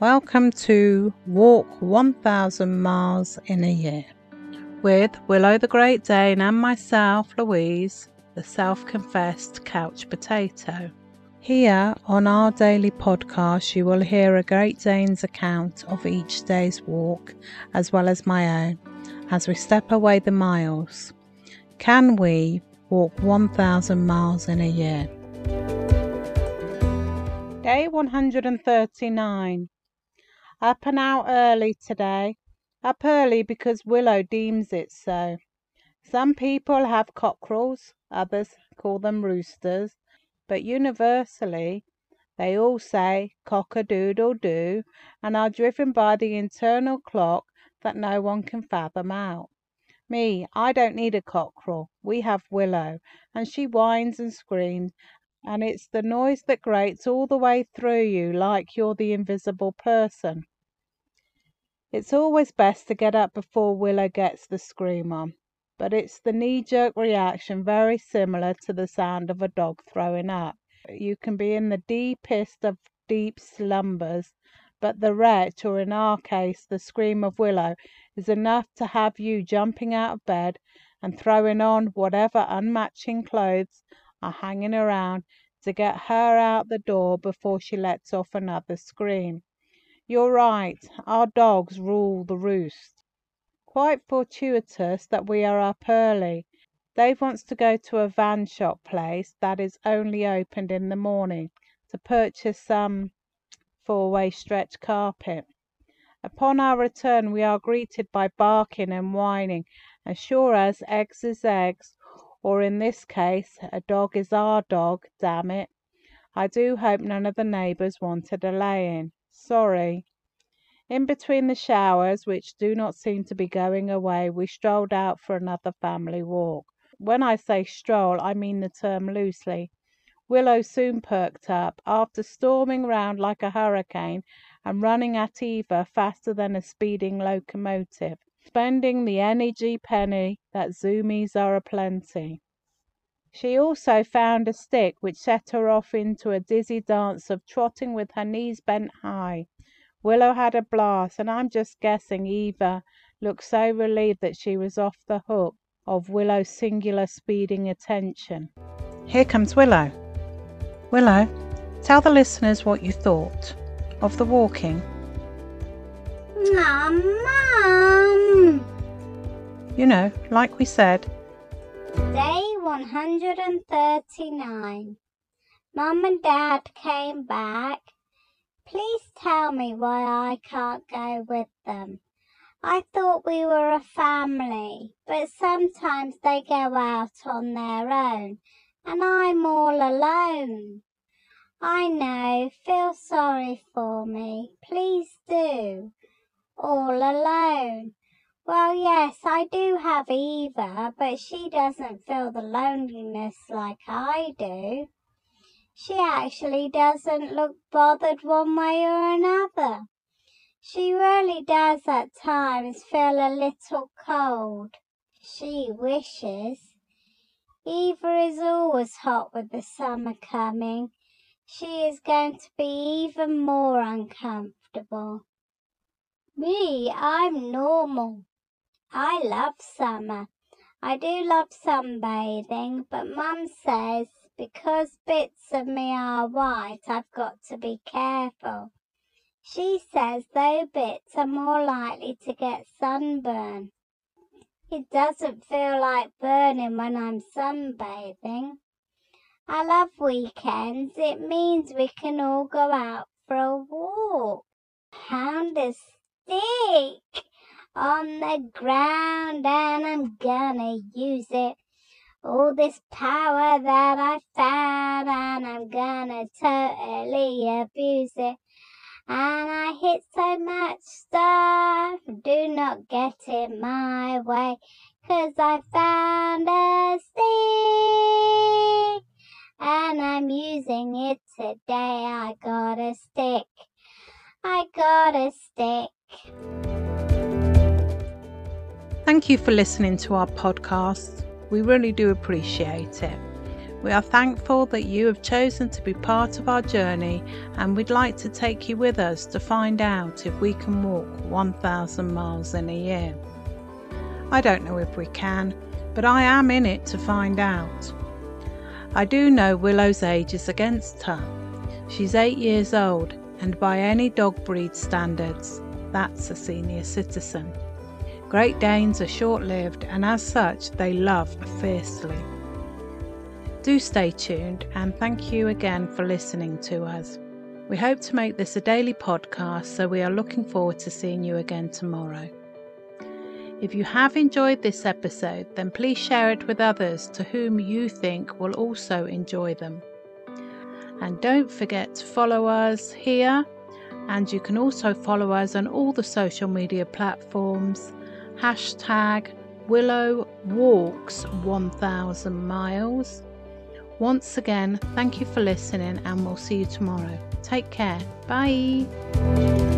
Welcome to Walk 1,000 Miles in a Year with Willow the Great Dane and myself, Louise, the self-confessed couch potato. Here on our daily podcast you will hear a Great Dane's account of each day's walk as well as my own as we step away the miles. Can we walk 1,000 miles in a year? Day 139. Up and out early today. Up early because Willow deems it so. Some people have cockerels, others call them roosters, but universally they all say cock-a-doodle-doo and are driven by the internal clock that no one can fathom out. Me, I don't need a cockerel. We have Willow, and she whines and screams, and it's the noise that grates all the way through you like you're the invisible person. It's always best to get up before Willow gets the scream on, but it's the knee-jerk reaction very similar to the sound of a dog throwing up. You can be in the deepest of deep slumbers, but the wretch, or in our case the scream of Willow, is enough to have you jumping out of bed and throwing on whatever unmatching clothes are hanging around to get her out the door before she lets off another scream. You're right, our dogs rule the roost. Quite fortuitous that we are up early. Dave wants to go to a van shop place that is only opened in the morning to purchase some four-way stretch carpet. Upon our return we are greeted by barking and whining, and sure as eggs is eggs, or in this case, a dog is our dog, damn it. I do hope none of the neighbours wanted a lay-in. Sorry. In between the showers, which do not seem to be going away, we strolled out for another family walk. When I say stroll, I mean the term loosely. Willow soon perked up, after storming round like a hurricane and running at Eva faster than a speeding locomotive, spending the energy penny that Zoomies are aplenty. She also found a stick which set her off into a dizzy dance of trotting with her knees bent high. Willow had a blast, and I'm just guessing Eva looked so relieved that she was off the hook of Willow's singular speeding attention. Here comes Willow. Willow, tell the listeners what you thought of the walking. Mum! You know, like we said. Day 139. Mum and Dad came back. Please tell me why I can't go with them. I thought we were a family, but sometimes they go out on their own, and I'm all alone. I know, feel sorry for me. Please do. All alone. Well, yes, I do have Eva, but she doesn't feel the loneliness like I do. She actually doesn't look bothered one way or another. She really does at times feel a little cold. She wishes. Eva is always hot with the summer coming. She is going to be even more uncomfortable. Me, I'm normal. I love summer. I do love sunbathing, but Mum says because bits of me are white, I've got to be careful. She says those bits are more likely to get sunburn. It doesn't feel like burning when I'm sunbathing. I love weekends. It means we can all go out for a walk. Pound a stick on the ground and I'm gonna use it. All this power that I found and I'm gonna totally abuse it. And I hit so much stuff, do not get in my way, 'cause I found a stick and I'm using it today. I got a stick. I got a stick. Thank you for listening to our podcast. We really do appreciate it. We are thankful that you have chosen to be part of our journey, and we'd like to take you with us to find out if we can walk 1,000 miles in a year. I don't know if we can, but I am in it to find out. I do know Willow's age is against her. She's 8 years old, and by any dog breed standards, that's a senior citizen. Great Danes are short-lived, and as such, they love fiercely. Do stay tuned, and thank you again for listening to us. We hope to make this a daily podcast, so we are looking forward to seeing you again tomorrow. If you have enjoyed this episode, then please share it with others to whom you think will also enjoy them. And don't forget to follow us here, and you can also follow us on all the social media platforms. # Willow Walks 1000 Miles. Once again, thank you for listening, and we'll see you tomorrow. Take care. Bye.